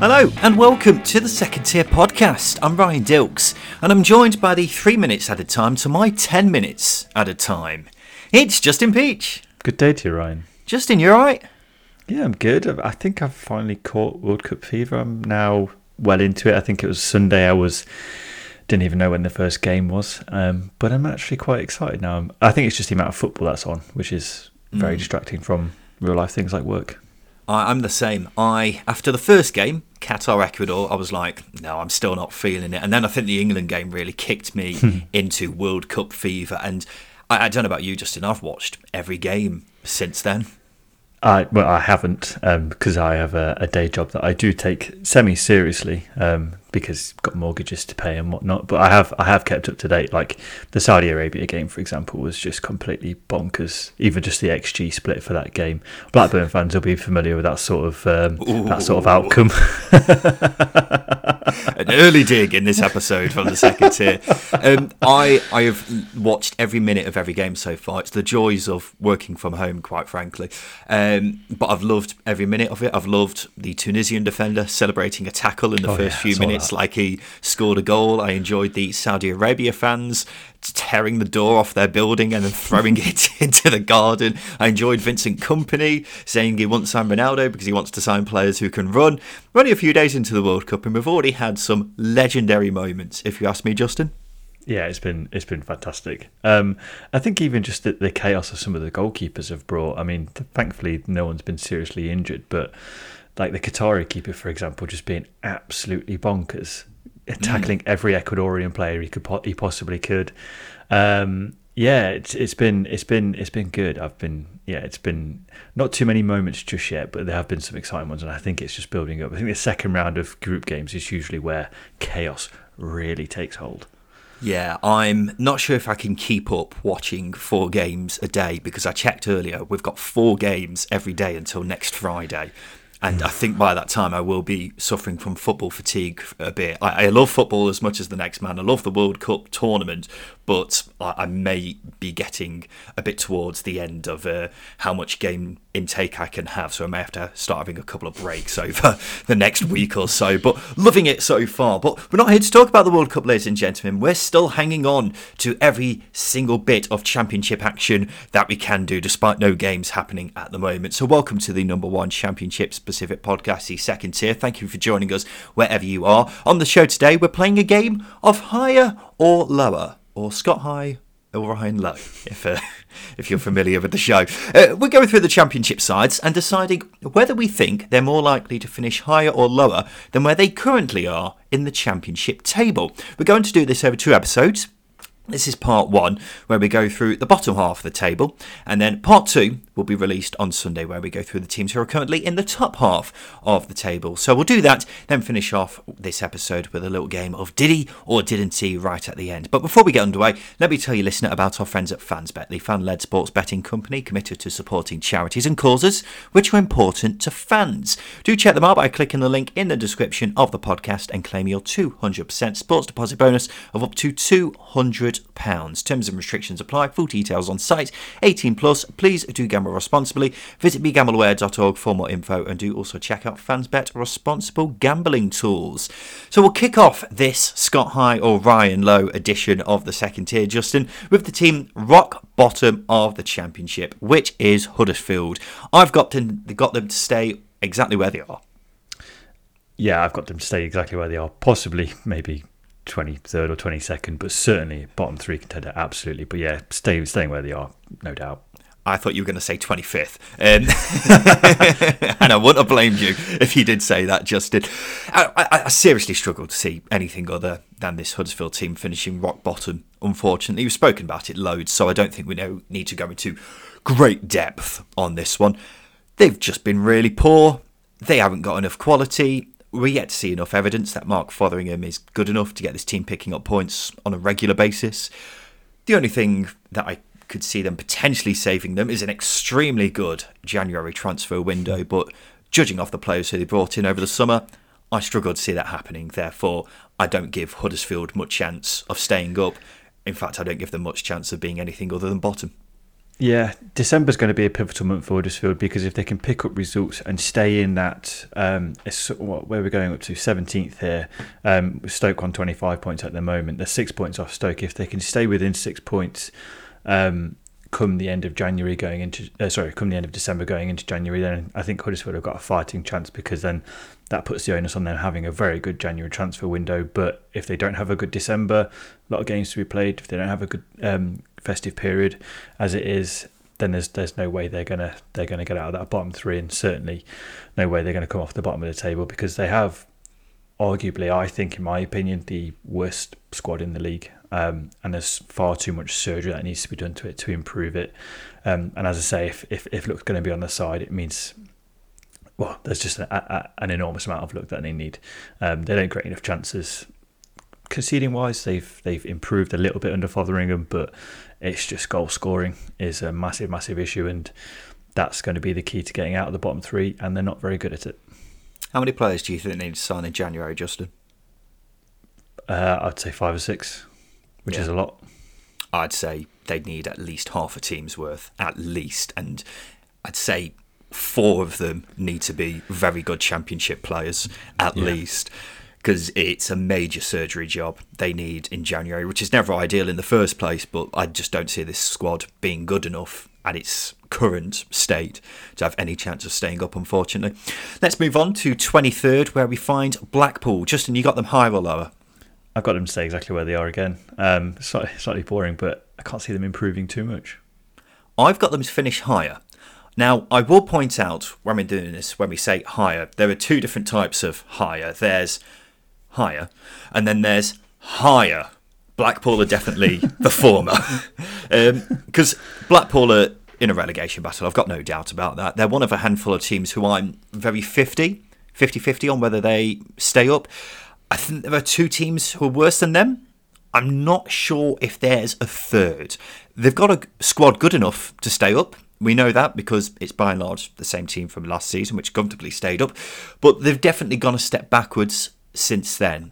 Hello and welcome to the Second Tier Podcast. I'm Ryan Dilks and I'm joined by the 3 minutes added time to my 10 minutes added time. It's Justin Peach. Good day to you, Ryan. Justin, you alright? Yeah, I'm good. I think I've finally caught World Cup fever. I'm now well into it. I think it was Sunday. Didn't even know when the first game was, but I'm actually quite excited now. I think it's just the amount of football that's on, which is very distracting from real life things like work. I'm the same. After the first game, Qatar-Ecuador, I was like, no, I'm still not feeling it. And then I think the England game really kicked me into World Cup fever. And I don't know about you, Justin, I've watched every game since then. I haven't, because I have a day job that I do take semi-seriously, because I've got mortgages to pay and whatnot. But I have kept up to date. Like the Saudi Arabia game, for example, was just completely bonkers. Even just the XG split for that game. Blackburn fans will be familiar with that sort of outcome. An early dig in this episode from the Second Tier. I have watched every minute of every game so far. It's the joys of working from home, quite frankly. But I've loved every minute of it. I've loved the Tunisian defender celebrating a tackle in the first few minutes like he scored a goal. I enjoyed the Saudi Arabia fans tearing the door off their building and then throwing it into the garden. I enjoyed Vincent Kompany saying he wants to sign Ronaldo because he wants to sign players who can run. We're only a few days into the World Cup and we've already had some legendary moments, if you ask me, Justin. Yeah, it's been fantastic. I think even just the chaos of some of the goalkeepers have brought. I mean, thankfully no one's been seriously injured, but like the Qatari keeper, for example, just being absolutely bonkers, tackling every Ecuadorian player he possibly could. It's been good. It's been not too many moments just yet, but there have been some exciting ones, and I think it's just building up. I think the second round of group games is usually where chaos really takes hold. Yeah, I'm not sure if I can keep up watching 4 games a day because I checked earlier, we've got 4 games every day until next Friday. And I think by that time I will be suffering from football fatigue a bit. I love football as much as the next man. I love the World Cup tournament, but I may be getting a bit towards the end of how much game intake I can have. So I may have to start having a couple of breaks over the next week or so. But loving it so far. But we're not here to talk about the World Cup, ladies and gentlemen. We're still hanging on to every single bit of championship action that we can do, despite no games happening at the moment. So welcome to the #1 championships Pacific Podcast, the Second Tier. Thank you for joining us wherever you are. On the show today, we're playing a game of higher or lower, or Scott High or Ryan Low, if you're familiar with the show. We're going through the championship sides and deciding whether we think they're more likely to finish higher or lower than where they currently are in the championship table. We're going to do this over 2 episodes. This is part 1, where we go through the bottom half of the table, and then part 2 will be released on Sunday, where we go through the teams who are currently in the top half of the table. So we'll do that, then finish off this episode with a little game of did he or didn't he right at the end. But before we get underway, let me tell you, listener, about our friends at FansBet, the fan-led sports betting company committed to supporting charities and causes which are important to fans. Do check them out by clicking the link in the description of the podcast and claim your 200% sports deposit bonus of up to £200. Terms and restrictions apply. Full details on site. 18 plus. Please do gamble responsibly. Visit begambleaware.org for more info, and do also check out FansBet responsible gambling tools. So we'll kick off this Scott High or Ryan Low edition of the Second Tier, Justin, with the team rock bottom of the championship, which is Huddersfield. I've got them to stay exactly where they are. Yeah, I've got them to stay exactly where they are. Possibly, maybe 23rd or 22nd, but certainly bottom 3 contender, absolutely. But yeah, staying where they are, no doubt. I thought you were going to say 25th. And I wouldn't have blamed you if you did say that, Justin. I seriously struggled to see anything other than this Huddersfield team finishing rock bottom, unfortunately. We've spoken about it loads, so I don't think we need to go into great depth on this one. They've just been really poor. They haven't got enough quality. We're yet to see enough evidence that Mark Fotheringham is good enough to get this team picking up points on a regular basis. The only thing that I could see them potentially saving them is an extremely good January transfer window, but judging off the players who they brought in over the summer, I struggled to see that happening. Therefore, I don't give Huddersfield much chance of staying up. In fact, I don't give them much chance of being anything other than bottom. Yeah, December's going to be a pivotal month for Huddersfield, because if they can pick up results and stay in that, where we're going up to, 17th here, Stoke on 25 points at the moment. They're 6 points off Stoke. If they can stay within 6 points come the end of January going into, come the end of December going into January, then I think Huddersfield have got a fighting chance, because then that puts the onus on them having a very good January transfer window. But if they don't have a good December, a lot of games to be played. If they don't have a good festive period as it is, then there's no way they're gonna get out of that bottom three, and certainly no way they're gonna come off the bottom of the table, because they have arguably, I think, in my opinion, the worst squad in the league. And there's far too much surgery that needs to be done to it to improve it. And as I say, if luck's going to be on the side, it means, well, there's just an enormous amount of luck that they need. They don't create enough chances. Conceding wise, they've improved a little bit under Fotheringham, but it's just goal scoring is a massive issue, and that's going to be the key to getting out of the bottom three, and they're not very good at it. How many players do you think they need to sign in January, Justin? I'd say 5 or 6. Which is a lot. I'd say they'd need at least half a team's worth, at least. And I'd say 4 of them need to be very good Championship players, at least, because it's a major surgery job they need in January, which is never ideal in the first place, but I just don't see this squad being good enough at its current state to have any chance of staying up, unfortunately. Let's move on to 23rd, where we find Blackpool. Justin, you got them higher or lower? I've got them to say exactly where they are again. Slightly boring, but I can't see them improving too much. I've got them to finish higher. Now, I will point out when we're doing this, when we say higher, there are 2 different types of higher. There's higher, and then there's higher. Blackpool are definitely the former. Because Blackpool are in a relegation battle. I've got no doubt about that. They're one of a handful of teams who I'm very 50-50 on whether they stay up. I think there are 2 teams who are worse than them. I'm not sure if there's a third. They've got a squad good enough to stay up. We know that because it's by and large the same team from last season, which comfortably stayed up. But they've definitely gone a step backwards since then.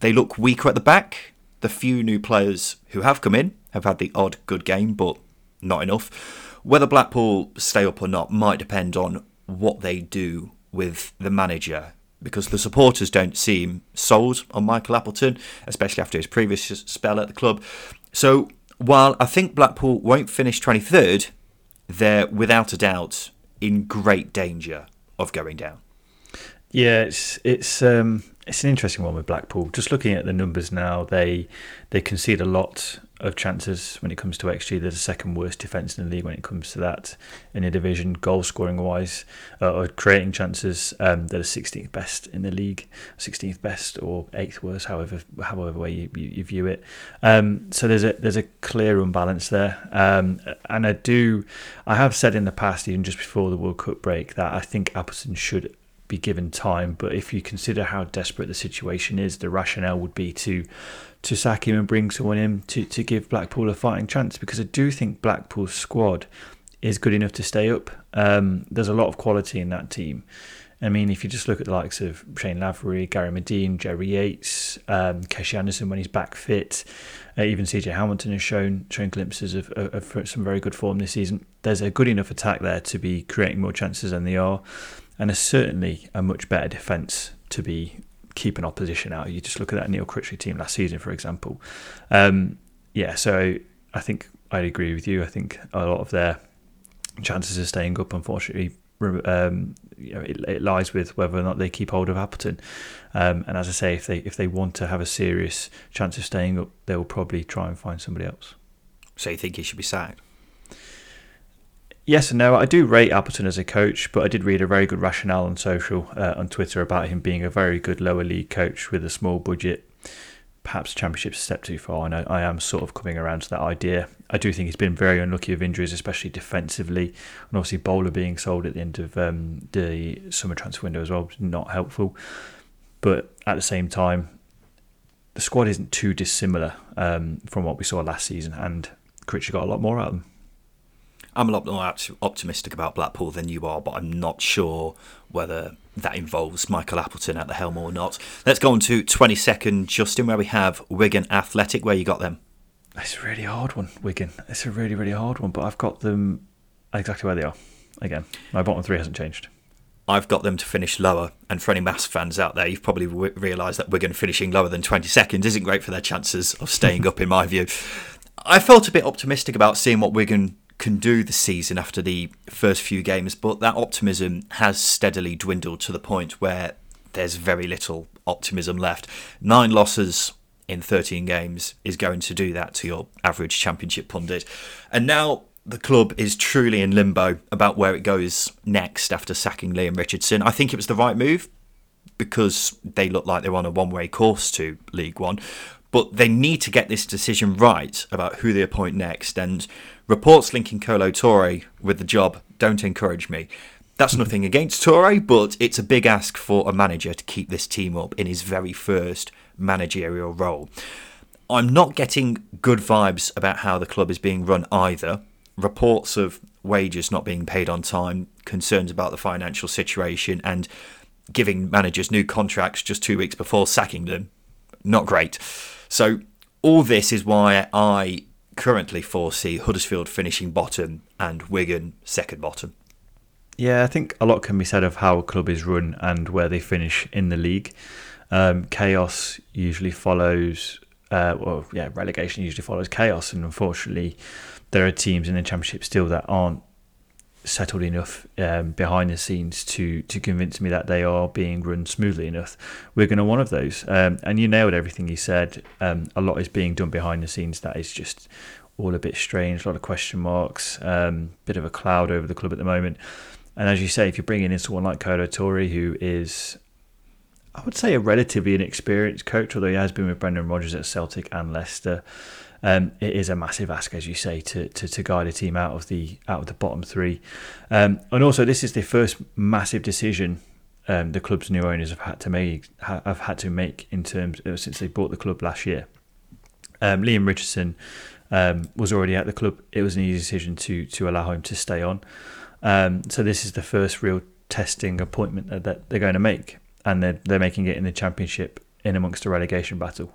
They look weaker at the back. The few new players who have come in have had the odd good game, but not enough. Whether Blackpool stay up or not might depend on what they do with the manager, because the supporters don't seem sold on Michael Appleton, especially after his previous spell at the club. So while I think Blackpool won't finish 23rd, they're without a doubt in great danger of going down. Yeah, it's an interesting one with Blackpool. Just looking at the numbers now, they concede a lot of chances when it comes to XG. They're the second worst defence in the league when it comes to that in the division. Goal scoring wise, or creating chances, they're the 16th best in the league, 16th best or 8th worst, however way you view it. So there's a clear imbalance there, and I have said in the past, even just before the World Cup break, that I think Appleton should be given time, but if you consider how desperate the situation is, the rationale would be to sack him and bring someone in to give Blackpool a fighting chance, because I do think Blackpool's squad is good enough to stay up. There's a lot of quality in that team. I mean, if you just look at the likes of Shane Lavery, Gary Medine, Jerry Yates, Keshi Anderson when he's back fit, even CJ Hamilton has shown glimpses of some very good form this season. There's a good enough attack there to be creating more chances than they are, and there's certainly a much better defence to be keeping opposition out. You just look at that Neil Critchley team last season, for example. So I think I'd agree with you. I think a lot of their chances of staying up, unfortunately, it lies with whether or not they keep hold of Appleton. And as I say, if they want to have a serious chance of staying up, they will probably try and find somebody else. So you think he should be sacked? Yes and no. I do rate Appleton as a coach, but I did read a very good rationale on social, on Twitter, about him being a very good lower league coach with a small budget. Perhaps Championship's a step too far, and I am sort of coming around to that idea. I do think he's been very unlucky with injuries, especially defensively, and obviously Bowler being sold at the end of the summer transfer window as well was not helpful. But at the same time, the squad isn't too dissimilar from what we saw last season, and Critchley got a lot more out of them. I'm a lot more optimistic about Blackpool than you are, but I'm not sure whether that involves Michael Appleton at the helm or not. Let's go on to 22nd, Justin, where we have Wigan Athletic. Where you got them? It's a really hard one, Wigan. It's a really, really hard one, but I've got them exactly where they are. Again, my bottom three hasn't changed. I've got them to finish lower, and for any Mass fans out there, you've probably realised that Wigan finishing lower than 22nd isn't great for their chances of staying up, in my view. I felt a bit optimistic about seeing what Wigan can do this season after the first few games, but that optimism has steadily dwindled to the point where there's very little optimism left. 9 losses in 13 games is going to do that to your average Championship pundit. And now the club is truly in limbo about where it goes next after sacking Liam Richardson. I think it was the right move because they look like they're on a one-way course to League One. But they need to get this decision right about who they appoint next. And reports linking Kolo Toure with the job don't encourage me. That's nothing against Toure, but it's a big ask for a manager to keep this team up in his very first managerial role. I'm not getting good vibes about how the club is being run either. Reports of wages not being paid on time, concerns about the financial situation, and giving managers new contracts just 2 weeks before sacking them. Not great. So all this is why I currently foresee Huddersfield finishing bottom and Wigan second bottom. Yeah, I think a lot can be said of how a club is run and where they finish in the league. Chaos usually follows, relegation usually follows chaos, and unfortunately there are teams in the Championship still that aren't settled enough behind the scenes to convince me that they are being run smoothly enough. Wigan are one of those. And you nailed everything you said. A lot is being done behind the scenes that is just all a bit strange, a lot of question marks, bit of a cloud over the club at the moment. And as you say, if you're bringing in someone like Kolo Toure, who is, I would say, a relatively inexperienced coach, although he has been with Brendan Rodgers at Celtic and Leicester, it is a massive ask, as you say, to guide a team out of the bottom three. And also, this is the first massive decision the club's new owners have had to make in terms of, since they bought the club last year. Liam Richardson was already at the club. It was an easy decision to allow him to stay on. So this is the first real testing appointment that they're going to make, and they're making it in the Championship in amongst a relegation battle.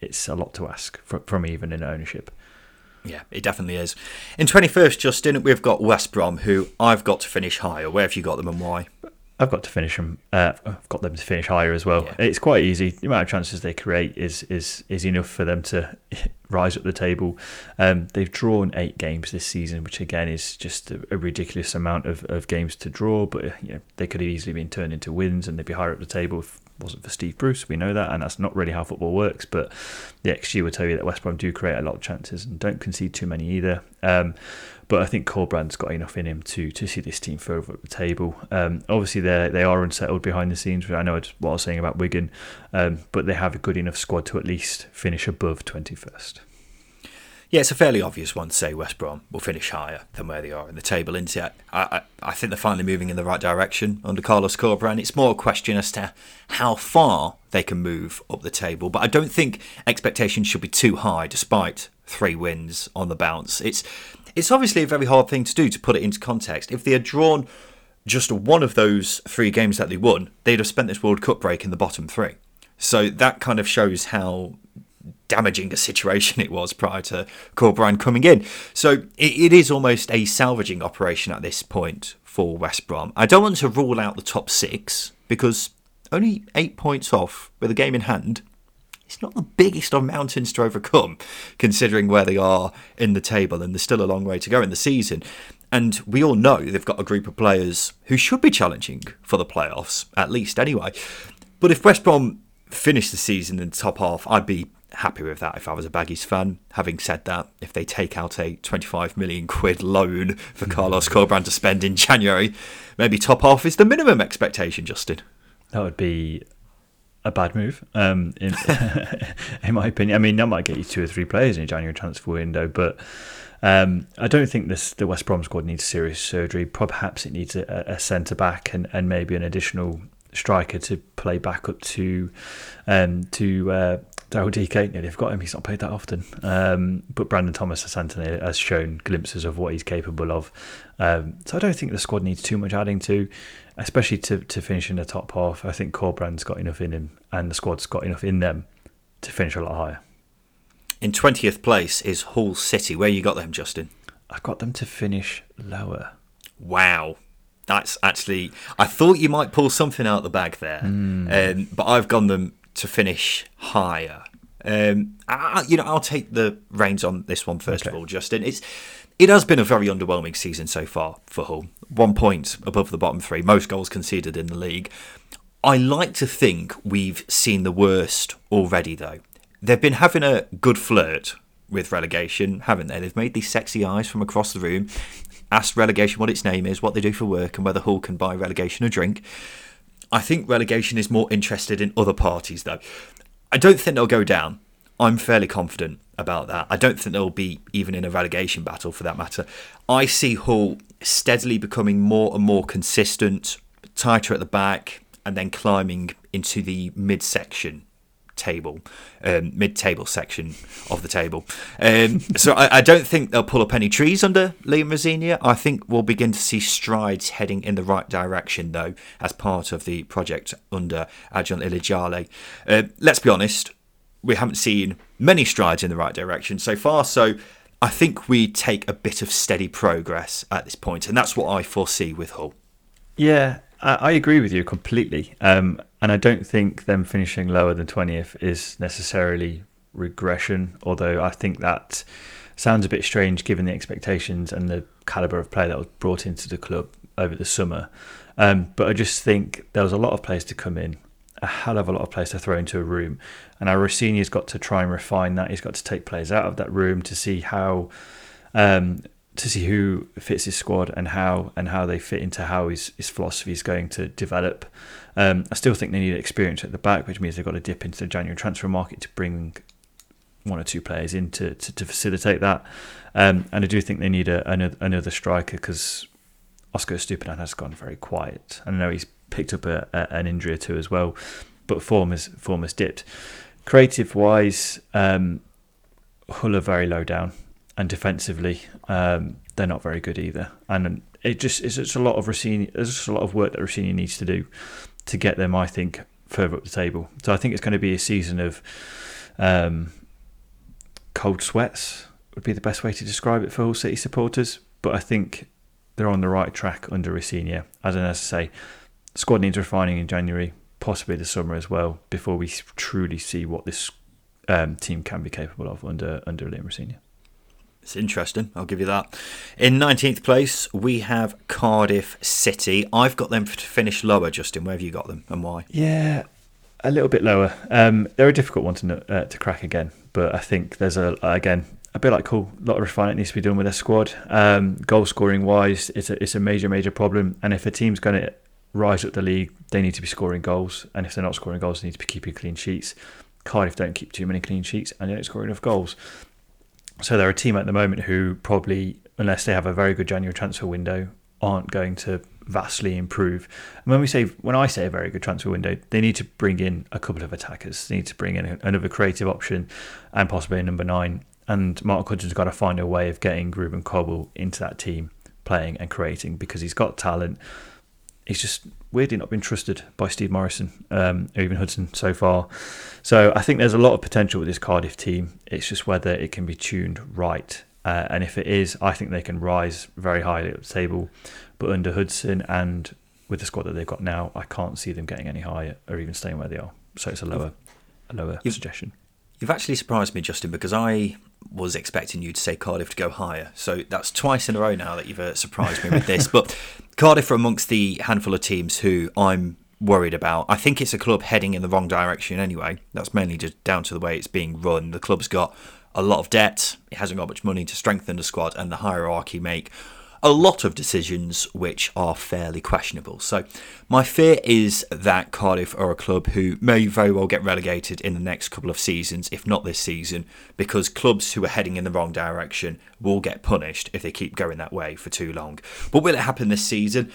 It's a lot to ask from even in ownership. Yeah, it definitely is. In 21st, Justin, we've got West Brom, who I've got to finish higher. Where have you got them and why? I've got them to finish higher as well. Yeah. It's quite easy. The amount of chances they create is enough for them to rise up the table. They've drawn 8 games this season, which again is just a ridiculous amount of games to draw. But they could have easily been turned into wins, and they'd be higher up the table if it wasn't for Steve Bruce. We know that, and that's not really how football works. But the XG will tell you that West Brom do create a lot of chances and don't concede too many either. But I think Corberan's got enough in him to see this team further up the table. Obviously, they are unsettled behind the scenes. I know what I was saying about Wigan, but they have a good enough squad to at least finish above 21st. Yeah, it's a fairly obvious one to say West Brom will finish higher than where they are in the table, isn't it? I think they're finally moving in the right direction under Carlos Corberan. It's more a question as to how far they can move up the table, but I don't think expectations should be too high despite 3 wins on the bounce. It's obviously a very hard thing to do, to put it into context. If they had drawn just one of those 3 games that they won, they'd have spent this World Cup break in the bottom 3. So that kind of shows how damaging a situation it was prior to Corberan coming in. So it is almost a salvaging operation at this point for West Brom. I don't want to rule out the top 6, because only 8 points off with a game in hand, it's not the biggest of mountains to overcome, considering where they are in the table, and there's still a long way to go in the season. And we all know they've got a group of players who should be challenging for the playoffs, at least anyway. But if West Brom finish the season in the top half, I'd be happy with that if I was a Baggies fan. Having said that, if they take out a £25 million loan for Carlos Corberan to spend in January, maybe top half is the minimum expectation, Justin. That would be a bad move, in my opinion. I mean, that might get you 2 or 3 players in a January transfer window, but I don't think the West Brom squad needs serious surgery. Perhaps it needs a centre-back and maybe an additional striker to play back up to Daryl DK. Nearly forgot him, he's not played that often. But Brandon Thomas Asantene has shown glimpses of what he's capable of. So I don't think the squad needs too much adding to, especially to finish in the top half. I think Corberan's got enough in him, and the squad's got enough in them to finish a lot higher. In 20th place is Hull City. Where you got them, Justin? I got them to finish lower. Wow. That's actually... I thought you might pull something out the bag there. But I've gone them to finish higher. I'll take the reins on this one first of all, Justin. It has been a very underwhelming season so far for Hull. 1 point above the bottom three. Most goals conceded in the league. I like to think we've seen the worst already, though. They've been having a good flirt with relegation, haven't they? They've made these sexy eyes from across the room, asked relegation what its name is, what they do for work, and whether Hull can buy relegation a drink. I think relegation is more interested in other parties, though. I don't think they'll go down. I'm fairly confident about that. I don't think they'll be even in a relegation battle, for that matter. I see Hull steadily becoming more and more consistent, tighter at the back, and then climbing into the mid-table section of the table. So I don't think they'll pull up any trees under Liam Rosenior. I think we'll begin to see strides heading in the right direction, though, as part of the project under Acun Ilıcalı. Let's be honest, we haven't seen many strides in the right direction so far, so I think we take a bit of steady progress at this point, and that's what I foresee with Hull. Yeah, I agree with you completely. And I don't think them finishing lower than 20th is necessarily regression, although I think that sounds a bit strange given the expectations and the calibre of play that was brought into the club over the summer. But I just think there was a lot of players to come in, a hell of a lot of players to throw into a room. And Rosenior's got to try and refine that. He's got to take players out of that room to see how... to see who fits his squad and how they fit into how his philosophy is going to develop. I still think they need experience at the back, which means they've got to dip into the January transfer market to bring one or two players in to facilitate that. And I do think they need another striker because Oscar Stupinan has gone very quiet. I know he's picked up an injury or two as well, but form has dipped. Creative-wise, Hull are very low down. And defensively, they're not very good either. And it's a lot of Rosenior. There's just a lot of work that Rosenior needs to do to get them, I think, further up the table. So I think it's going to be a season of cold sweats would be the best way to describe it for Hull City supporters. But I think they're on the right track under Rosenior. As I say, the squad needs refining in January, possibly the summer as well, before we truly see what this team can be capable of under Liam Rosenior. It's interesting, I'll give you that. In 19th place, we have Cardiff City. I've got them to finish lower, Justin. Where have you got them and why? Yeah, a little bit lower. They're a difficult one to crack again, but I think there's, a bit like Hull, a lot of refinement needs to be done with their squad. Goal-scoring-wise, it's a major, major problem. And if a team's going to rise up the league, they need to be scoring goals. And if they're not scoring goals, they need to be keeping clean sheets. Cardiff don't keep too many clean sheets and they don't score enough goals. So they're a team at the moment who probably, unless they have a very good January transfer window, aren't going to vastly improve. And when I say a very good transfer window, they need to bring in a couple of attackers. They need to bring in another creative option and possibly a number 9. And Mark Hudson has got to find a way of getting Ruben Cobble into that team, playing and creating, because he's got talent. He's just weirdly not been trusted by Steve Morrison or even Hudson so far. So I think there's a lot of potential with this Cardiff team. It's just whether it can be tuned right. And if it is, I think they can rise very highly up the table. But under Hudson and with the squad that they've got now, I can't see them getting any higher or even staying where they are. So it's a lower suggestion. You've actually surprised me, Justin, because I was expecting you to say Cardiff to go higher. So that's twice in a row now that you've surprised me with this. But Cardiff are amongst the handful of teams who I'm worried about. I think it's a club heading in the wrong direction anyway. That's mainly just down to the way it's being run. The club's got a lot of debt. It hasn't got much money to strengthen the squad, and the hierarchy make a lot of decisions which are fairly questionable. So my fear is that Cardiff are a club who may very well get relegated in the next couple of seasons, if not this season, because clubs who are heading in the wrong direction will get punished if they keep going that way for too long. But will it happen this season?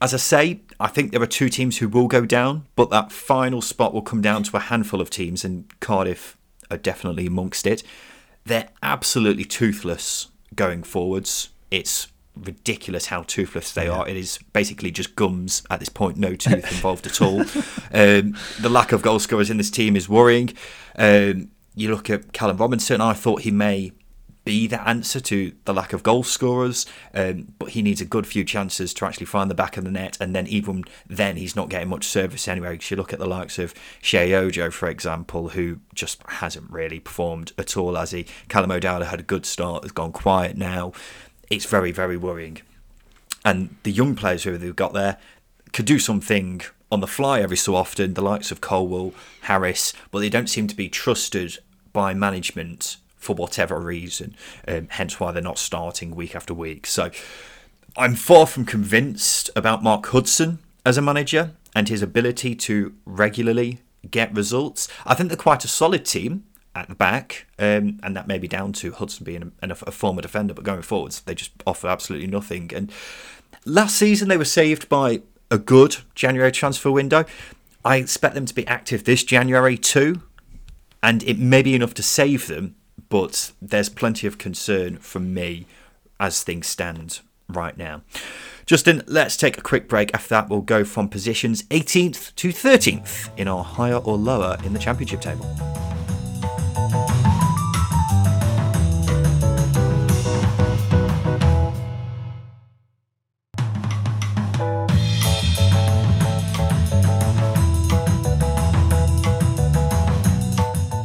As I say, I think there are two teams who will go down, but that final spot will come down to a handful of teams, and Cardiff are definitely amongst it. They're absolutely toothless going forwards. It's ridiculous how toothless they are. It is basically just gums at this point, no tooth involved at all. The lack of goal scorers in this team is worrying. You look at Callum Robinson, I thought he may be the answer to the lack of goal scorers, but he needs a good few chances to actually find the back of the net, and then even then he's not getting much service anywhere. You look at the likes of Shea Ojo, for example, who just hasn't really performed at all, has he? Callum O'Dowda had a good start, has gone quiet now. It's very, very worrying. And the young players who they've got there could do something on the fly every so often, the likes of Colwell, Harris, but they don't seem to be trusted by management for whatever reason, hence why they're not starting week after week. So I'm far from convinced about Mark Hudson as a manager and his ability to regularly get results. I think they're quite a solid team at the back, and that may be down to Hudson being a former defender, but going forwards, they just offer absolutely nothing. And last season, they were saved by a good January transfer window. I expect them to be active this January too, and it may be enough to save them, but there's plenty of concern from me as things stand right now. Justin, let's take a quick break. After that, we'll go from positions 18th to 13th in our higher or lower in the championship table.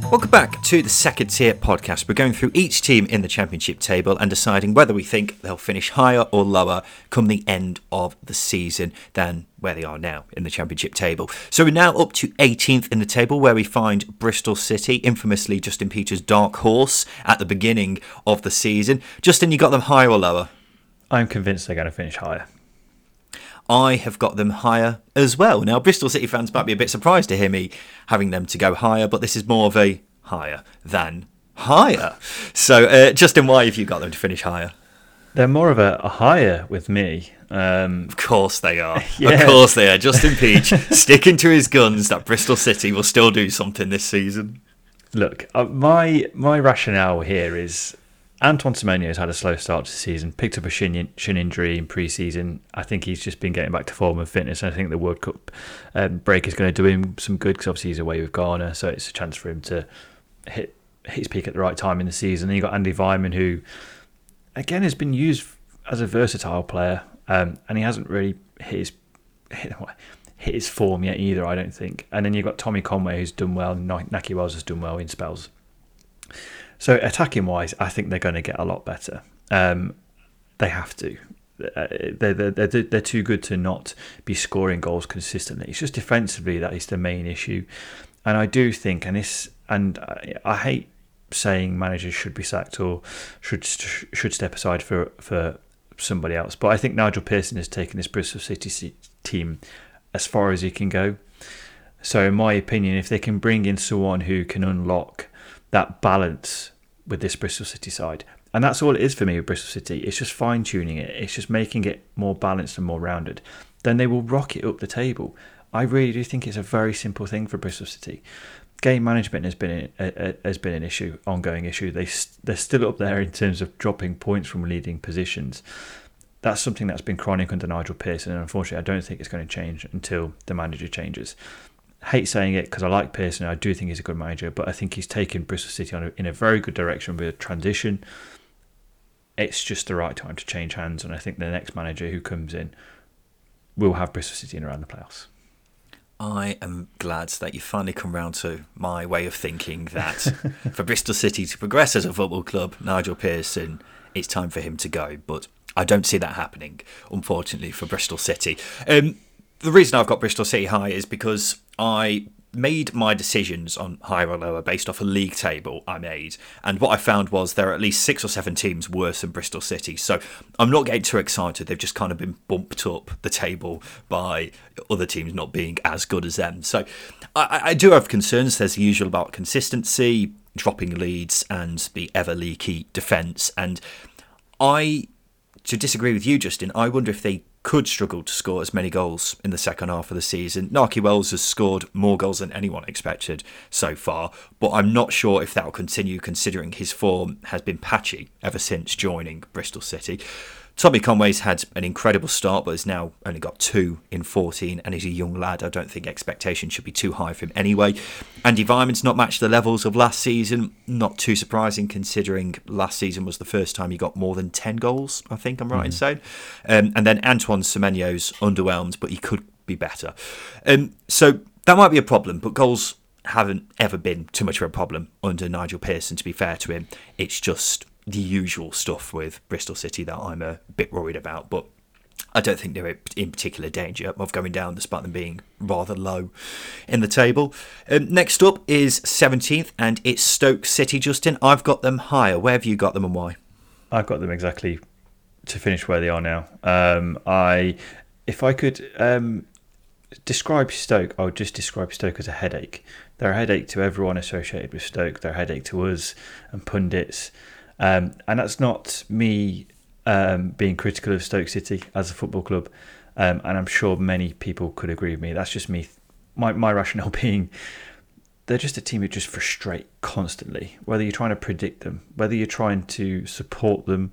Welcome back to the Second Tier Podcast. We're going through each team in the championship table and deciding whether we think they'll finish higher or lower come the end of the season than where they are now in the championship table. So we're now up to 18th in the table, where we find Bristol City, infamously Justin Peter's dark horse at the beginning of the season. Justin, you got them higher or lower? I'm convinced they're going to finish higher. I have got them higher as well. Now, Bristol City fans might be a bit surprised to hear me having them to go higher, but this is more of a higher than higher. So, Justin, why have you got them to finish higher? They're more of a higher with me. Of course they are. Yeah. Of course they are. Justin Peach sticking to his guns that Bristol City will still do something this season. Look, my rationale here is Antoine Semenyo has had a slow start to the season, picked up a shin injury in pre-season. I think he's just been getting back to form and fitness, and I think the World Cup break is going to do him some good, because obviously he's away with Ghana, so it's a chance for him to hit his peak at the right time in the season. Then you've got Andy Vyman, who, again, has been used as a versatile player, and he hasn't really hit his form yet either, I don't think. And then you've got Tommy Conway, who's done well, and Nahki Wells has done well in spells. So attacking-wise, I think they're going to get a lot better. They have to. They're too good to not be scoring goals consistently. It's just defensively that is the main issue. And I do think, and I hate saying managers should be sacked or should step aside for somebody else, but I think Nigel Pearson has taken this Bristol City team as far as he can go. So in my opinion, if they can bring in someone who can unlock that balance with this Bristol City side, and that's all it is for me with Bristol City, it's just fine-tuning it, it's just making it more balanced and more rounded, then they will rocket up the table. I really do think it's a very simple thing for Bristol City. Game management has been an issue, ongoing issue. They're still up there in terms of dropping points from leading positions. That's something that's been chronic under Nigel Pearson, and unfortunately I don't think it's going to change until the manager changes. Hate saying it because I like Pearson. I do think he's a good manager, but I think he's taken Bristol City in a very good direction with a transition. It's just the right time to change hands, and I think the next manager who comes in will have Bristol City in around the playoffs. I am glad that you finally come round to my way of thinking that for Bristol City to progress as a football club, Nigel Pearson, it's time for him to go. But I don't see that happening, unfortunately, for Bristol City. The reason I've got Bristol City high is because I made my decisions on higher or lower based off a league table I made, and what I found was there are at least 6 or 7 teams worse than Bristol City, so I'm not getting too excited. They've just kind of been bumped up the table by other teams not being as good as them, so I do have concerns. There's the usual about consistency, dropping leads, and the ever leaky defence, and to disagree with you, Justin, I wonder if they could struggle to score as many goals in the second half of the season. Nahki Wells has scored more goals than anyone expected so far, but I'm not sure if that will continue, considering his form has been patchy ever since joining Bristol City. Tommy Conway's had an incredible start, but has now only got 2 in 14, and he's a young lad. I don't think expectations should be too high for him anyway. Andy Vyman's not matched the levels of last season. Not too surprising, considering last season was the first time he got more than 10 goals, I think I'm right in saying. And then Antoine Semenyo's underwhelmed, but he could be better. So that might be a problem, but goals haven't ever been too much of a problem under Nigel Pearson, to be fair to him. It's just the usual stuff with Bristol City that I'm a bit worried about, but I don't think they're in particular danger of going down, despite them being rather low in the table. Next up is 17th, and it's Stoke City. Justin, I've got them higher. Where have you got them and why? I've got them exactly to finish where they are now. If I could describe Stoke, I would just describe Stoke as a headache. They're a headache to everyone associated with Stoke. They're a headache to us and pundits. And that's not me being critical of Stoke City as a football club, and I'm sure many people could agree with me. That's just me. My rationale being, they're just a team who just frustrate constantly. Whether you're trying to predict them, whether you're trying to support them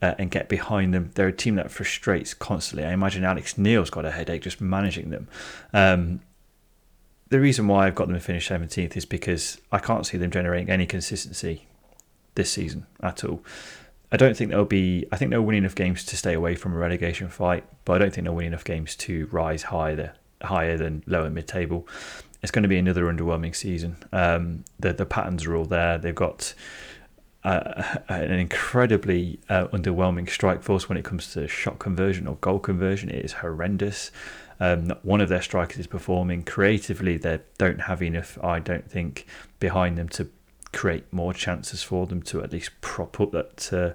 and get behind them, they're a team that frustrates constantly. I imagine Alex Neil's got a headache just managing them. The reason why I've got them to finish 17th is because I can't see them generating any consistency this season at all. I think they'll win enough games to stay away from a relegation fight, but I don't think they'll win enough games to rise higher than lower mid-table. It's going to be another underwhelming season. The patterns are all there. They've got an incredibly underwhelming strike force when it comes to shot conversion or goal conversion. It is horrendous. Not one of their strikers is performing. Creatively, they don't have enough, I don't think, behind them to create more chances for them to at least prop up that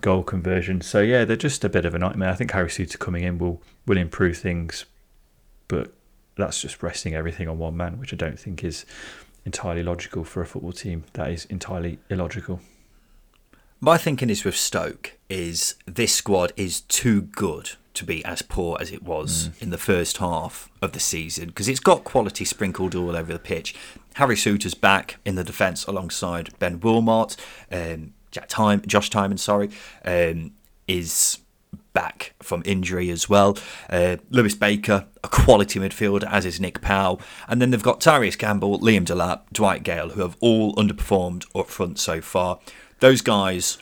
goal conversion. So yeah, they're just a bit of a nightmare. I think Harry Suter coming in will improve things, but that's just resting everything on one man, which I don't think is entirely logical for a football team. That is entirely illogical. My thinking is with Stoke is this squad is too good to be as poor as it was in the first half of the season, because it's got quality sprinkled all over the pitch. Harry Suter's back in the defence alongside Ben Wilmot. Josh Tyman, is back from injury as well. Lewis Baker, a quality midfielder, as is Nick Powell. And then they've got Tyrese Campbell, Liam Delap, Dwight Gale, who have all underperformed up front so far. Those guys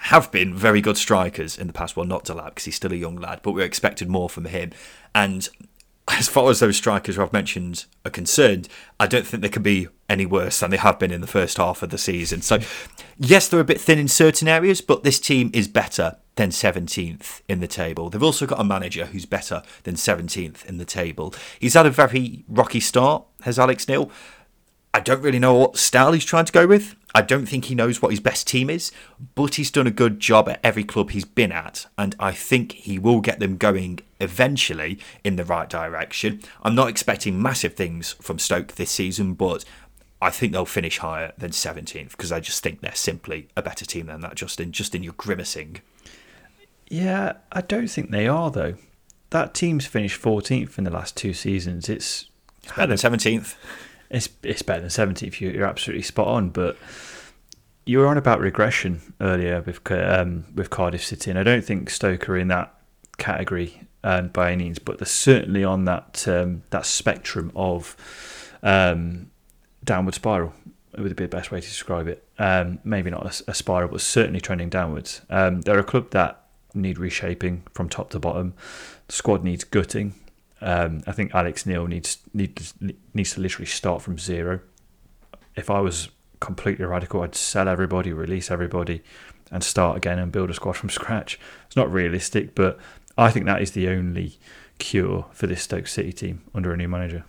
have been very good strikers in the past. Well, not Delap, because he's still a young lad, but we expected more from him. And as far as those strikers I've mentioned are concerned, I don't think they can be any worse than they have been in the first half of the season. So, yes, they're a bit thin in certain areas, but this team is better than 17th in the table. They've also got a manager who's better than 17th in the table. He's had a very rocky start, has Alex Neil. I don't really know what style he's trying to go with. I don't think he knows what his best team is, but he's done a good job at every club he's been at, and I think he will get them going eventually in the right direction. I'm not expecting massive things from Stoke this season, but I think they'll finish higher than 17th, because I just think they're simply a better team than that, Justin. Justin, you're grimacing. Yeah, I don't think they are, though. That team's finished 14th in the last two seasons. It's better than 17th. It's better than 17th. You're absolutely spot on, but you were on about regression earlier with Cardiff City, and I don't think Stoke are in that category by any means, but they're certainly on that spectrum of downward spiral. It would be the best way to describe it. Maybe not a spiral, but certainly trending downwards. They're a club that need reshaping from top to bottom. The squad needs gutting. I think Alex Neil needs to literally start from zero. If I was completely radical, I'd sell everybody, release everybody, and start again and build a squad from scratch. It's not realistic, but I think that is the only cure for this Stoke City team under a new manager.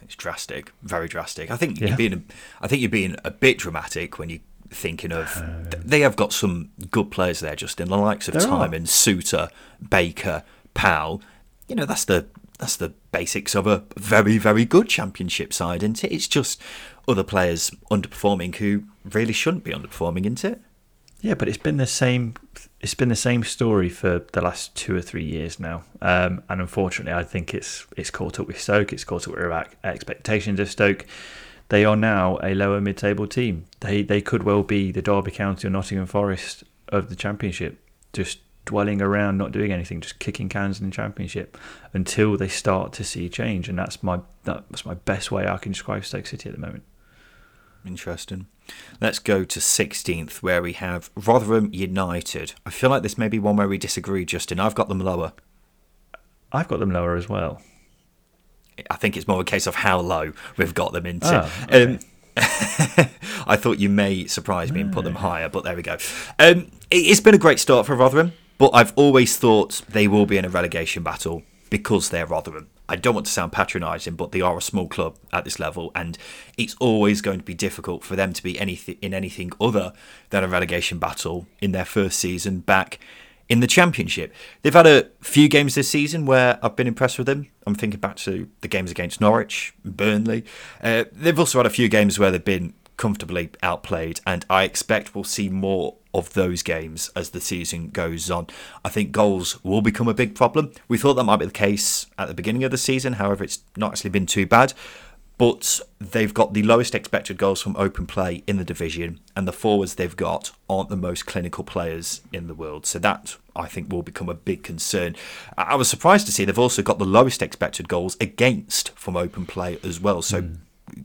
It's drastic, very drastic. I think you're being a bit dramatic when you thinking of they have got some good players there, Justin. The likes of Tyman, Suter, Baker, Powell. You know, that's the basics of a very, very good Championship side, isn't it? It's just other players underperforming who really shouldn't be underperforming, isn't it? Yeah, but it's been the same story for the last 2 or 3 years now. And unfortunately, I think it's caught up with Stoke. It's caught up with expectations of Stoke. They are now a lower mid-table team. They could well be the Derby County or Nottingham Forest of the Championship, just dwelling around, not doing anything, just kicking cans in the Championship until they start to see change. And that's my best way I can describe Stoke City at the moment. Interesting. Let's go to 16th, where we have Rotherham United. I feel like this may be one where we disagree, Justin. I've got them lower. I've got them lower as well. I think it's more a case of how low we've got them into. Oh, okay. I thought you may surprise me and put them higher, but there we go. It's been a great start for Rotherham, but I've always thought they will be in a relegation battle because they're Rotherham. I don't want to sound patronising, but they are a small club at this level, and it's always going to be difficult for them to be anything other than a relegation battle in their first season back in the Championship. They've had a few games this season where I've been impressed with them. I'm thinking back to the games against Norwich, Burnley. They've also had a few games where they've been comfortably outplayed, and I expect we'll see more of those games as the season goes on. I think goals will become a big problem. We thought that might be the case at the beginning of the season. However, it's not actually been too bad. But they've got the lowest expected goals from open play in the division, and the forwards they've got aren't the most clinical players in the world. So that, I think, will become a big concern. I was surprised to see they've also got the lowest expected goals against from open play as well. So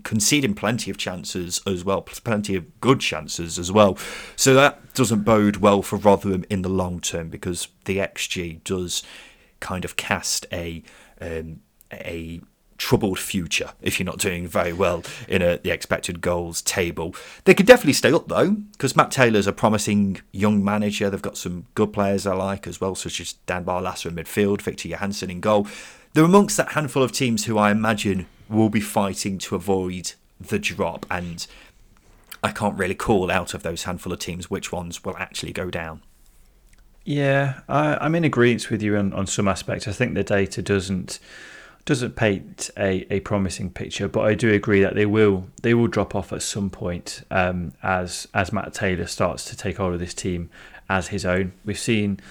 conceding plenty of chances as well, plenty of good chances as well. So that doesn't bode well for Rotherham in the long term, because the XG does kind of cast a troubled future if you're not doing very well in the expected goals table. They could definitely stay up though, because Matt Taylor's a promising young manager. They've got some good players I like as well, such as Dan Barlasser in midfield, Victor Johansson in goal. They're amongst that handful of teams who I imagine will be fighting to avoid the drop, and I can't really call out of those handful of teams which ones will actually go down. Yeah, I'm in agreement with you on some aspects. I think the data doesn't paint a promising picture, but I do agree that they will drop off at some point as Matt Taylor starts to take hold of this team as his own. We've seen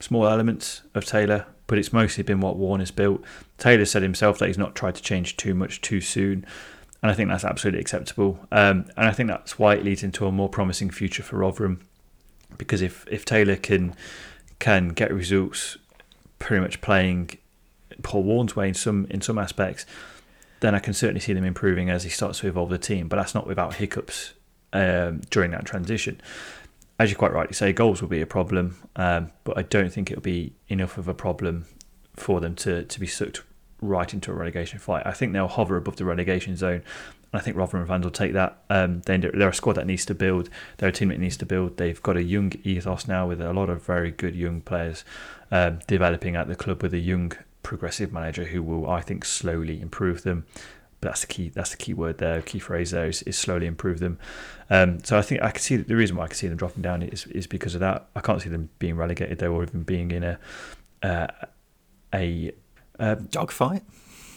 small elements of Taylor, but it's mostly been what Warner's built. Taylor said himself that he's not tried to change too much too soon, and I think that's absolutely acceptable. And I think that's why it leads into a more promising future for Rotherham, because if Taylor can get results pretty much playing Paul Warren's way in some aspects, then I can certainly see them improving as he starts to evolve the team. But that's not without hiccups during that transition. As you quite rightly say, goals will be a problem, but I don't think it'll be enough of a problem for them to be sucked right into a relegation fight. I think they'll hover above the relegation zone, and I think Rotherham fans will take that. They're a squad that needs to build. They're a team that needs to build. They've got a young ethos now with a lot of very good young players developing at the club, with a young progressive manager who will, I think, slowly improve them. But that's the key word there, key phrase there is slowly improve them. So I think I can see that the reason why I can see them dropping down is because of that. I can't see them being relegated though, or even being in a dogfight.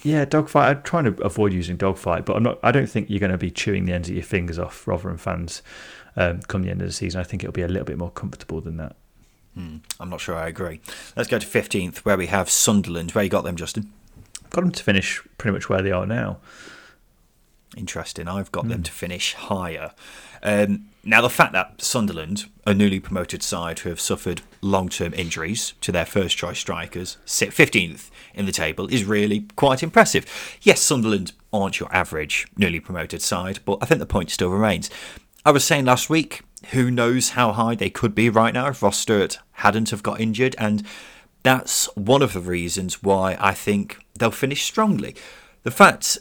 Yeah, dogfight. I'm trying to avoid using dogfight, but I'm not. I don't think you're going to be chewing the ends of your fingers off, Rotherham fans, come the end of the season. I think it'll be a little bit more comfortable than that. I'm not sure I agree. Let's go to 15th, where we have Sunderland. Where you got them, Justin? I've got them to finish pretty much where they are now. Interesting. I've got them to finish higher. Now, the fact that Sunderland, a newly promoted side who have suffered long-term injuries to their first-choice strikers, sit 15th in the table, is really quite impressive. Yes, Sunderland aren't your average newly promoted side, but I think the point still remains. I was saying last week, who knows how high they could be right now if Ross Stewart hadn't have got injured, and that's one of the reasons why I think they'll finish strongly. The fact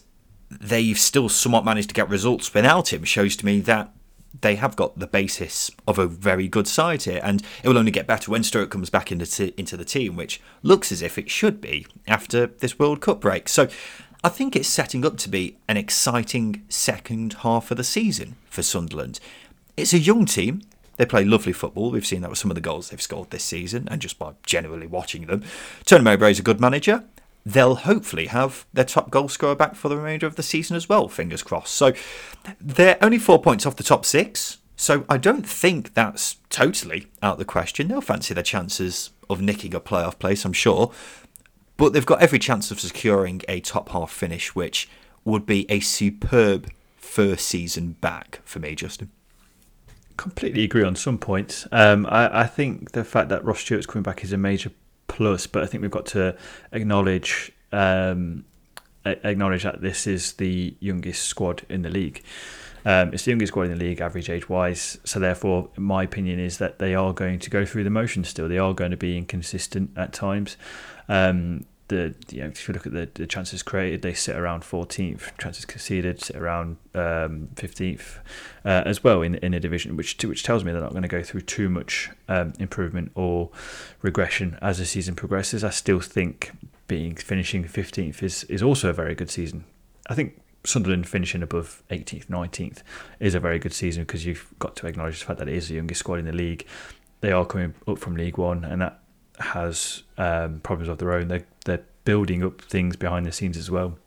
they've still somewhat managed to get results without him shows to me that they have got the basis of a very good side here, and it will only get better when Stewart comes back into the team, which looks as if it should be after this World Cup break. So I think it's setting up to be an exciting second half of the season for Sunderland. It's a young team. They play lovely football. We've seen that with some of the goals they've scored this season and just by generally watching them. Tony Mowbray's a good manager. They'll hopefully have their top goal scorer back for the remainder of the season as well, fingers crossed. So they're only 4 points off the top six. So I don't think that's totally out of the question. They'll fancy their chances of nicking a playoff place, I'm sure. But they've got every chance of securing a top half finish, which would be a superb first season back for me, Justin. completely agree on some points. I think the fact that Ross Stewart's coming back is a major plus, but I think we've got to acknowledge that this is the youngest squad in the league. It's the youngest squad in the league, average age-wise. So therefore, my opinion is that they are going to go through the motions still. They are going to be inconsistent at times. If you look at the chances created, they sit around 14th. Chances conceded sit around 15th as well in a division, which tells me they're not going to go through too much improvement or regression as the season progresses. I still think finishing 15th is also a very good season. I think Sunderland finishing above 18th, 19th is a very good season, because you've got to acknowledge the fact that it is the youngest squad in the league. They are coming up from League One, and that has problems of their own. They're building up things behind the scenes as well.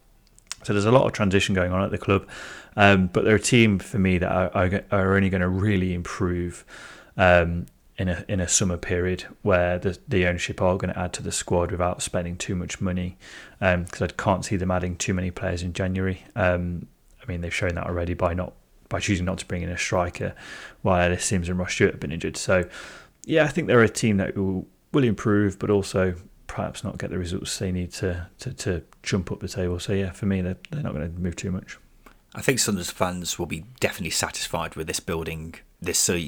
So there's a lot of transition going on at the club, but they're a team for me that are only going to really improve in a summer period where the ownership are going to add to the squad without spending too much money, because I can't see them adding too many players in January. I mean, they've shown that already by choosing not to bring in a striker while Ellis Sims and Ross Stewart have been injured. So yeah, I think they're a team that will improve, but also perhaps not get the results they need to jump up the table. So yeah, for me, they're not going to move too much. I think Sunderland fans will be definitely satisfied with this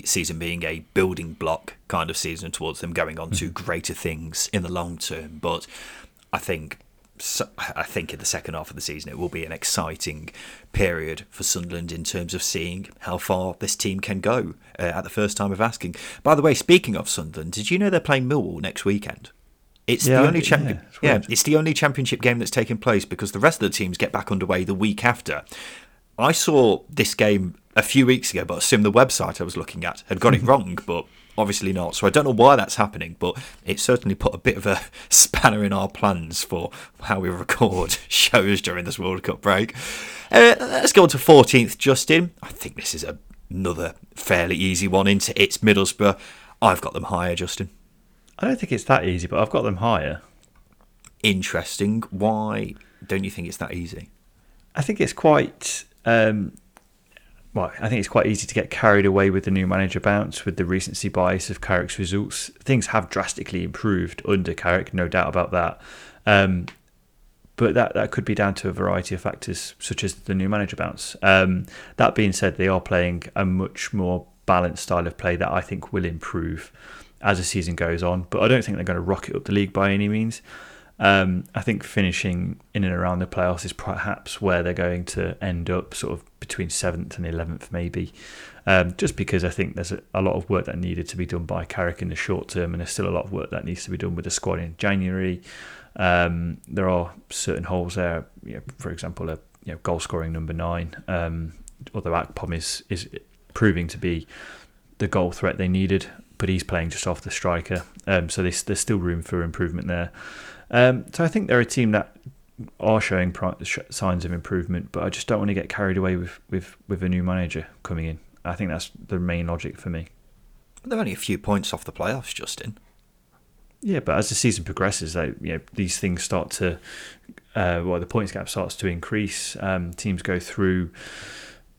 season being a building block kind of season towards them going on to greater things in the long term. But I think in the second half of the season, it will be an exciting period for Sunderland in terms of seeing how far this team can go at the first time of asking. By the way, speaking of Sunderland, did you know they're playing Millwall next weekend? It's the only championship game that's taking place, because the rest of the teams get back underway the week after. I saw this game a few weeks ago, but a similar website I was looking at had got it wrong, but obviously not. So I don't know why that's happening, but it certainly put a bit of a spanner in our plans for how we record shows during this World Cup break. Let's go on to 14th, Justin. I think this is another fairly easy one. It's Middlesbrough. I've got them higher, Justin. I don't think it's that easy, but I've got them higher. Interesting. Why don't you think it's that easy? I think it's quite... I think it's quite easy to get carried away with the new manager bounce, with the recency bias of Carrick's results. Things have drastically improved under Carrick, no doubt about that. But that could be down to a variety of factors, such as the new manager bounce. That being said, they are playing a much more balanced style of play that I think will improve as the season goes on, but I don't think they're going to rocket up the league by any means. I think finishing in and around the playoffs is perhaps where they're going to end up, sort of between 7th and 11th maybe, just because I think there's a lot of work that needed to be done by Carrick in the short term, and there's still a lot of work that needs to be done with the squad in January. There are certain holes there, for example, goal scoring number 9, although Akpom is proving to be the goal threat they needed, but he's playing just off the striker, so there's still room for improvement there. So I think they're a team that are showing signs of improvement, but I just don't want to get carried away with a new manager coming in. I think that's the main logic for me. They're only a few points off the playoffs, Justin. Yeah, but as the season progresses, these things start to... the points gap starts to increase. Teams go through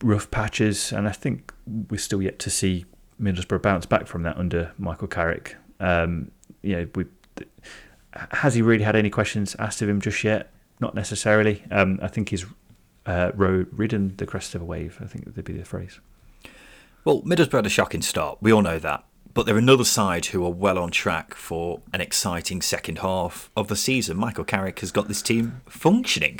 rough patches, and I think we're still yet to see Middlesbrough bounce back from that under Michael Carrick. Has he really had any questions asked of him just yet? Not necessarily. I think he's ridden the crest of a wave, I think that'd be the phrase. Well, Middlesbrough had a shocking start, we all know that, but they're another side who are well on track for an exciting second half of the season. Michael Carrick has got this team functioning.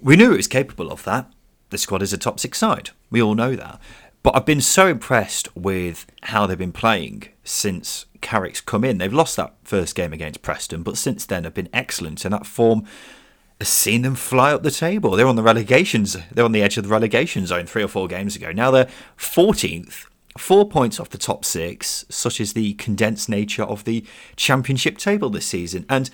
We knew it was capable of that. The squad is a top 6 side, we all know that. But I've been so impressed with how they've been playing since Carrick's come in. They've lost that first game against Preston, but since then have been excellent, and that form has seen them fly up the table. They're on the relegations. They're on the edge of the relegation zone 3 or 4 games ago. Now they're 14th, 4 points off the top 6, such is the condensed nature of the championship table this season. And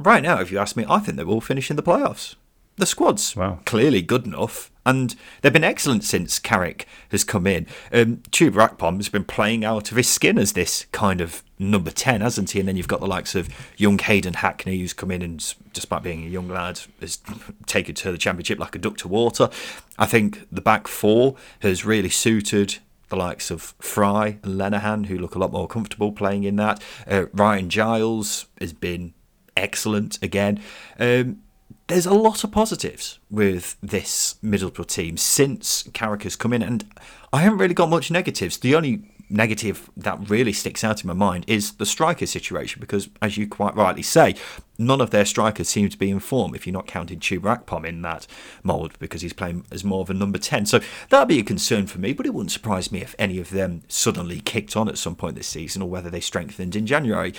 right now, if you ask me, I think they will finish in the playoffs. The squad's clearly good enough, and they've been excellent since Carrick has come in. Chuba Akpom has been playing out of his skin as this kind of number 10, hasn't he? And then you've got the likes of young Hayden Hackney, who's come in and, despite being a young lad, has taken to the championship like a duck to water. I think the back 4 has really suited the likes of Fry and Lenihan, who look a lot more comfortable playing in that. Ryan Giles has been excellent again. There's a lot of positives with this Middlesbrough team since Carrick has come in, and I haven't really got much negatives. The only negative that really sticks out in my mind is the striker situation, because as you quite rightly say, none of their strikers seem to be in form, if you're not counting Chuba Akpom in that mould, because he's playing as more of a number 10. So that'd be a concern for me, but it wouldn't surprise me if any of them suddenly kicked on at some point this season, or whether they strengthened in January.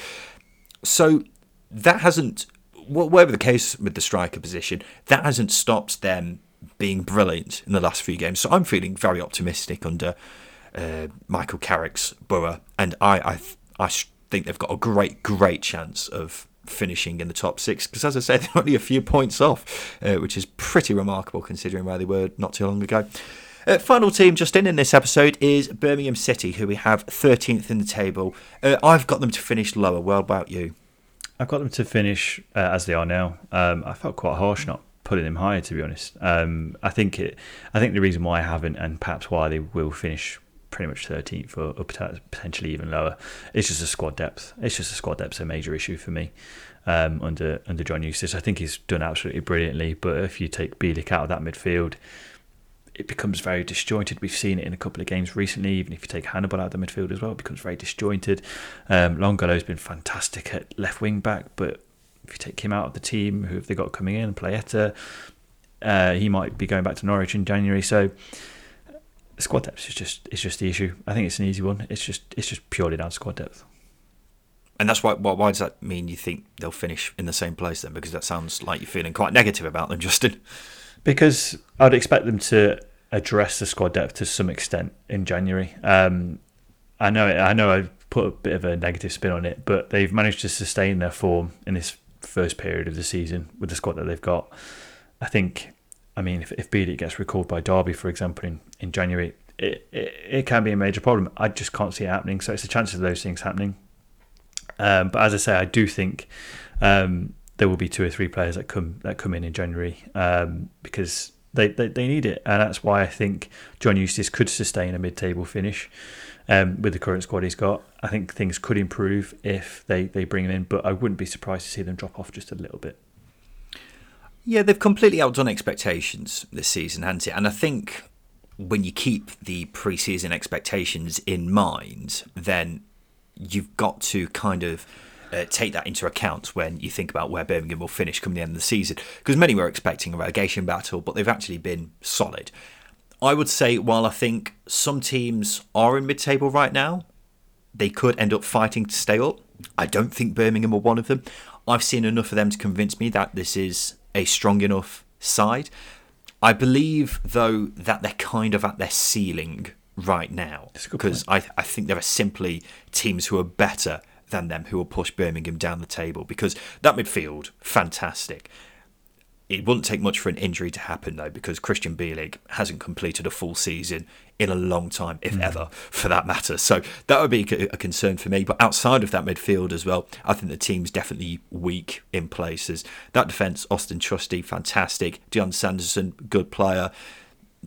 So that hasn't, whatever the case with the striker position, that hasn't stopped them being brilliant in the last few games. So I'm feeling very optimistic under Michael Carrick's Borough, and I think they've got a great chance of finishing in the top six, because as I said, they're only a few points off, which is pretty remarkable considering where they were not too long ago. Final team just in this episode is Birmingham City, who we have 13th in the table. I've got them to finish lower. Well, about you? I've got them to finish as they are now. I felt quite harsh not putting them higher, to be honest. I think the reason why I haven't, and perhaps why they will finish pretty much 13th or potentially even lower, it's just the squad depth. A major issue for me under John Eustace. I think he's done absolutely brilliantly, but if you take Bielik out of that midfield, it becomes very disjointed. We've seen it in a couple of games recently. Even if you take Hannibal out of the midfield as well, it becomes very disjointed. Longolo's been fantastic at left wing back, but if you take him out of the team, who have they got coming in? Playetta. He might be going back to Norwich in January, so squad depth is just the issue. I think it's an easy one. It's just purely down to squad depth. And that's why does that mean you think they'll finish in the same place then? Because that sounds like you're feeling quite negative about them, Justin. Because I'd expect them to address the squad depth to some extent in January. I know I've put a bit of a negative spin on it, but they've managed to sustain their form in this first period of the season with the squad that they've got. If Bielik gets recalled by Derby, for example, in January, it can be a major problem. I just can't see it happening, so it's a chance of those things happening. But as I say, I do think there will be two or three players that come in January because they need it, and that's why I think John Eustace could sustain a mid-table finish with the current squad he's got. I think things could improve if they bring him in, but I wouldn't be surprised to see them drop off just a little bit. Yeah, they've completely outdone expectations this season, hasn't it? And I think when you keep the pre-season expectations in mind, then you've got to kind of take that into account when you think about where Birmingham will finish come the end of the season. Because many were expecting a relegation battle, but they've actually been solid. I would say, while I think some teams are in mid-table right now, they could end up fighting to stay up. I don't think Birmingham are one of them. I've seen enough of them to convince me that this is a strong enough side. I believe, though, that they're kind of at their ceiling right now, because I think there are simply teams who are better than them who will push Birmingham down the table, because that midfield, fantastic. It wouldn't take much for an injury to happen, though, because Christian Bielik hasn't completed a full season in a long time, if ever, for that matter. So that would be a concern for me. But outside of that midfield as well, I think the team's definitely weak in places. That defence, Austin Trusty, fantastic. Deion Sanderson, good player.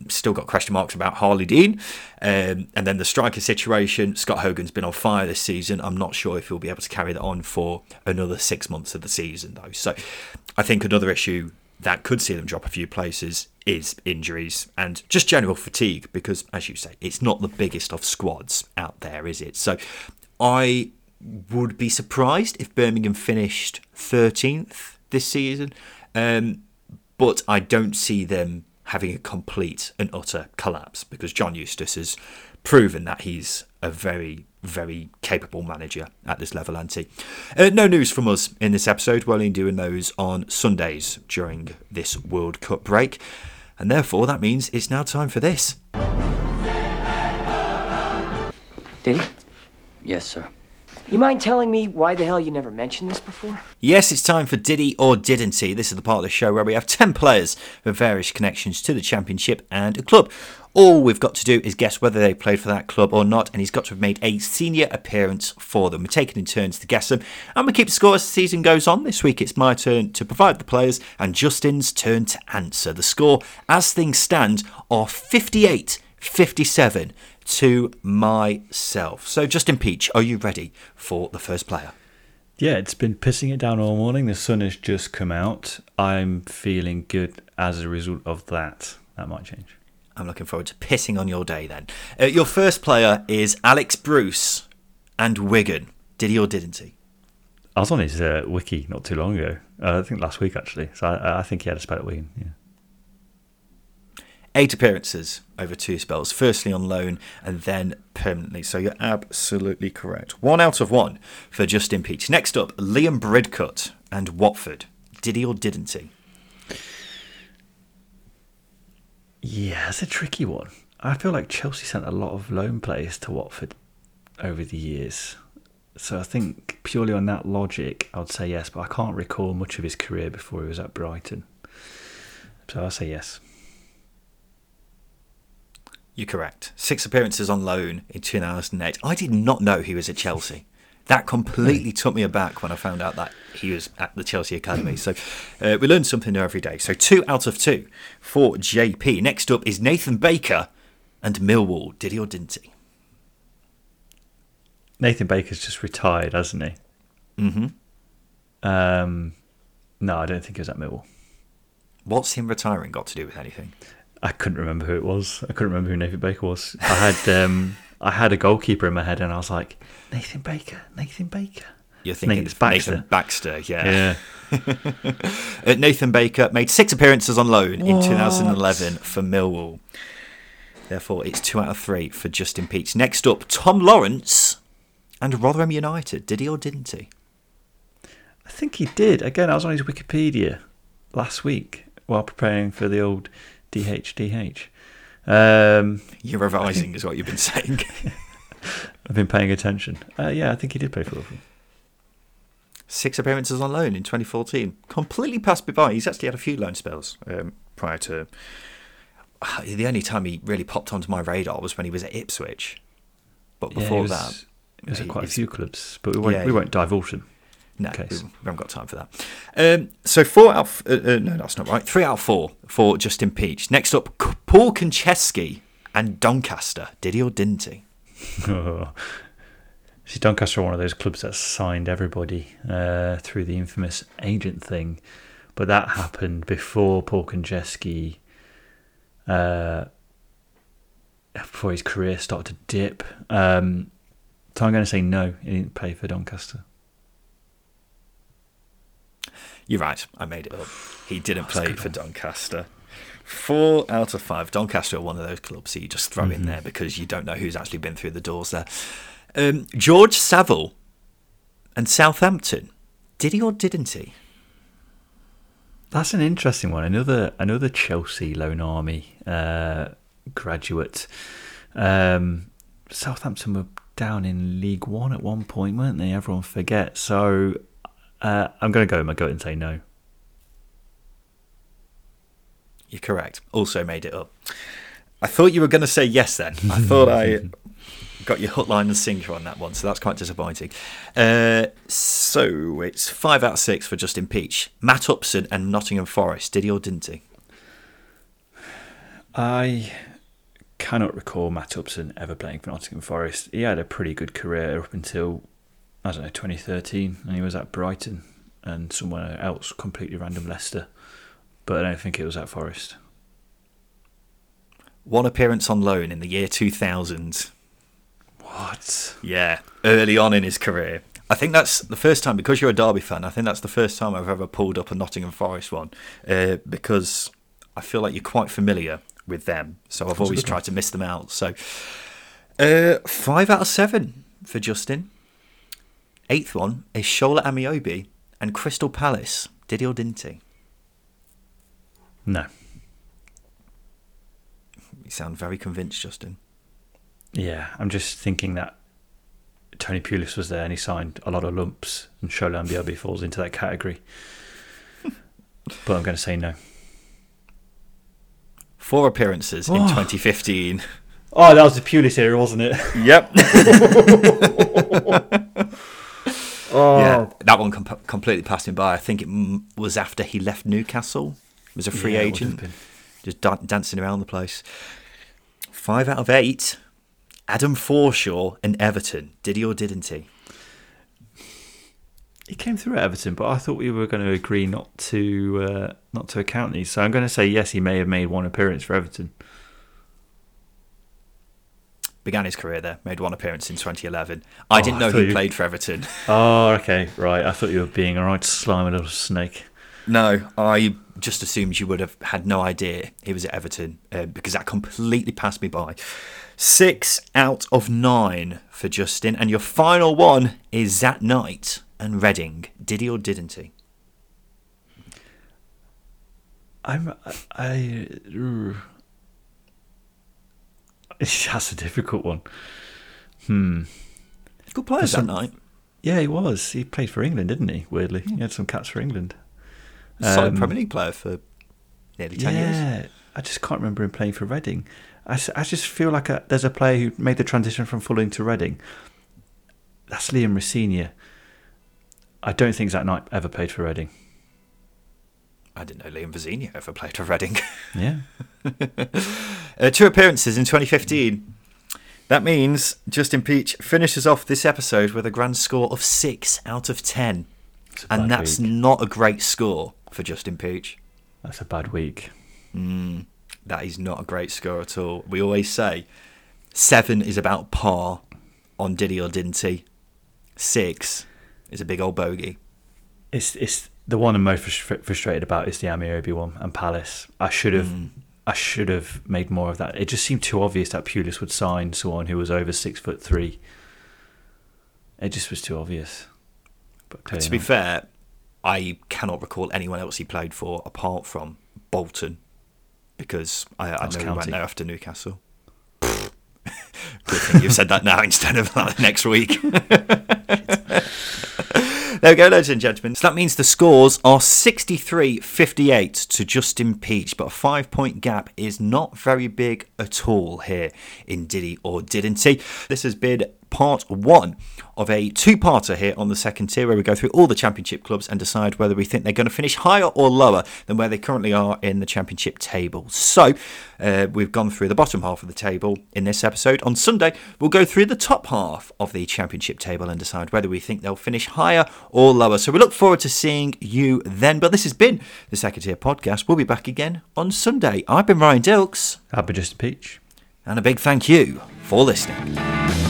Still got question marks about Harley Dean. And then the striker situation, Scott Hogan's been on fire this season. I'm not sure if he'll be able to carry that on for another 6 months of the season, though. So I think another issue that could see them drop a few places is injuries and just general fatigue, because, as you say, it's not the biggest of squads out there, is it? So I would be surprised if Birmingham finished 13th this season, but I don't see them having a complete and utter collapse, because John Eustace has proven that he's a very, very capable manager at this level, Antti. No news from us in this episode. We're only doing those on Sundays during this World Cup break, and therefore that means it's now time for this. Diddy? Yes, sir. You mind telling me why the hell you never mentioned this before? Yes, it's time for Diddy or Didn't He. This is the part of the show where we have 10 players with various connections to the Championship and a club. All we've got to do is guess whether they played for that club or not, and he's got to have made a senior appearance for them. We're taking in turns to guess them, and we keep score as the season goes on. This week it's my turn to provide the players, and Justin's turn to answer. The score, as things stand, are 58-57 to myself. So, Justin Peach, are you ready for the first player? Yeah, it's been pissing it down all morning. The sun has just come out. I'm feeling good as a result of that. That might change. I'm looking forward to pissing on your day then. Your first player is Alex Bruce and Wigan. Did he or didn't he? I was on his wiki not too long ago. I think last week, actually. So I think he had a spell at Wigan, yeah. 8 appearances over 2 spells. Firstly on loan and then permanently. So you're absolutely correct. 1 out of 1 for Justin Peach. Next up, Liam Bridcutt and Watford. Did he or didn't he? Yeah, it's a tricky one. I feel like Chelsea sent a lot of loan players to Watford over the years. So I think purely on that logic, I would say yes, but I can't recall much of his career before he was at Brighton. So I'll say yes. You're correct. 6 appearances on loan in 2008. I did not know he was at Chelsea. That completely took me aback when I found out that he was at the Chelsea Academy. So we learn something new every day. So 2 out of 2 for JP. Next up is Nathan Baker and Millwall. Did he or didn't he? Nathan Baker's just retired, hasn't he? Mm-hmm. No, I don't think he was at Millwall. What's him retiring got to do with anything? I couldn't remember who it was. I couldn't remember who Nathan Baker was. I had a goalkeeper in my head, and I was like, Nathan Baker. You're thinking it's Baxter. Nathan Baxter, yeah. Nathan Baker made 6 appearances on loan in 2011 for Millwall. Therefore, it's 2 out of 3 for Justin Peach. Next up, Tom Lawrence and Rotherham United. Did he or didn't he? I think he did. Again, I was on his Wikipedia last week while preparing for the old DHDH. You're revising, is what you've been saying. I've been paying attention. Yeah, I think he did play for Liverpool. 6 appearances on loan in 2014. Completely passed me by. He's actually had a few loan spells prior to. The only time he really popped onto my radar was when he was at Ipswich. But before that, it was at quite a few clubs. But we won't divulge them. No, we haven't got time for that. So 3 out of 4 for Justin Peach. Next up, Paul Konchesky and Doncaster. Did he or didn't he? See, Doncaster are one of those clubs that signed everybody through the infamous agent thing. But that happened before Paul Konchesky, before his career started to dip. So I'm going to say no, he didn't play for Doncaster. You're right, I made it up. He didn't play for Doncaster. 4 out of 5. Doncaster are one of those clubs that you just throw in there because you don't know who's actually been through the doors there. George Savile and Southampton. Did he or didn't he? That's an interesting one. Another Chelsea Lone Army graduate. Southampton were down in League One at one point, weren't they? Everyone forgets. So I'm going to go with my gut and say no. You're correct. Also made it up. I thought you were going to say yes then. I thought I got your hook, line and sinker on that one, so that's quite disappointing. So it's 5 out of 6 for Justin Peach. Matt Upson and Nottingham Forest. Did he or didn't he? I cannot recall Matt Upson ever playing for Nottingham Forest. He had a pretty good career up until 2013, and he was at Brighton and somewhere else, completely random, Leicester. But I don't think it was at Forest. 1 appearance on loan in the year 2000. What? Yeah, early on in his career. I think that's the first time, because you're a Derby fan, I think that's the first time I've ever pulled up a Nottingham Forest one, because I feel like you're quite familiar with them. So I've always tried to miss them out. So 5 out of 7 for Justin. 8th one is Shola Amiobi and Crystal Palace. Did he or didn't he? No. You sound very convinced, Justin. Yeah, I'm just thinking that Tony Pulis was there and he signed a lot of lumps, and Shola Amiobi falls into that category. But I'm going to say no. 4 appearances in 2015. Oh, that was the Pulis era, wasn't it? Yep. Yeah, that one completely passed him by. I think it was after he left Newcastle. He was a free agent, just dancing around the place. 5 out of 8 Adam Forshaw and Everton. Did he or didn't he? He came through at Everton, but I thought we were going to agree not to account these. So I'm going to say yes, he may have made one appearance for Everton. Began his career there, made one appearance in 2011. I didn't know he played for Everton. Oh, okay, right. I thought you were being a right slimy little snake. No, I just assumed you would have had no idea he was at Everton because that completely passed me by. 6 out of 9 for Justin. And your final one is Zat Knight and Reading. Did he or didn't he? That's a difficult one. Good player Zat Knight. Yeah, he was. He played for England, didn't he? Weirdly, he had some caps for England. Solid Premier League player for nearly 10 years. Yeah, I just can't remember him playing for Reading. I just feel like there's a player who made the transition from Fulham to Reading. That's Liam Rosenior. I don't think Zat Knight ever played for Reading. I didn't know Liam Rosenior ever played for Reading. Yeah. 2 appearances in 2015. That means Justin Peach finishes off this episode with a grand score of 6 out of 10. And that's week. Not a great score for Justin Peach. That's a bad week. That is not a great score at all. We always say 7 is about par on did he or didn't he. 6 is a big old bogey. It's the one I'm most frustrated about is the Amiobi one and Palace. I should have made more of that. It just seemed too obvious that Pulis would sign someone who was over 6'3". It just was too obvious. But to be fair, I cannot recall anyone else he played for apart from Bolton, because I know he went there after Newcastle. Good thing you've said that now instead of like, next week. There we go, ladies and gentlemen. So that means the scores are 63-58 to Justin Peach, but a 5-point gap is not very big at all here in Did He or Didn't He. This has been part 1 of a 2-parter here on the Second Tier, where we go through all the Championship clubs and decide whether we think they're going to finish higher or lower than where they currently are in the Championship table. So we've gone through the bottom half of the table in this episode. On Sunday, we'll go through the top half of the Championship table and decide whether we think they'll finish higher or lower. So we look forward to seeing you then. But this has been the Second Tier Podcast. We'll be back again on Sunday. I've been Ryan Dilks. I've been Justin Peach. And a big thank you for listening.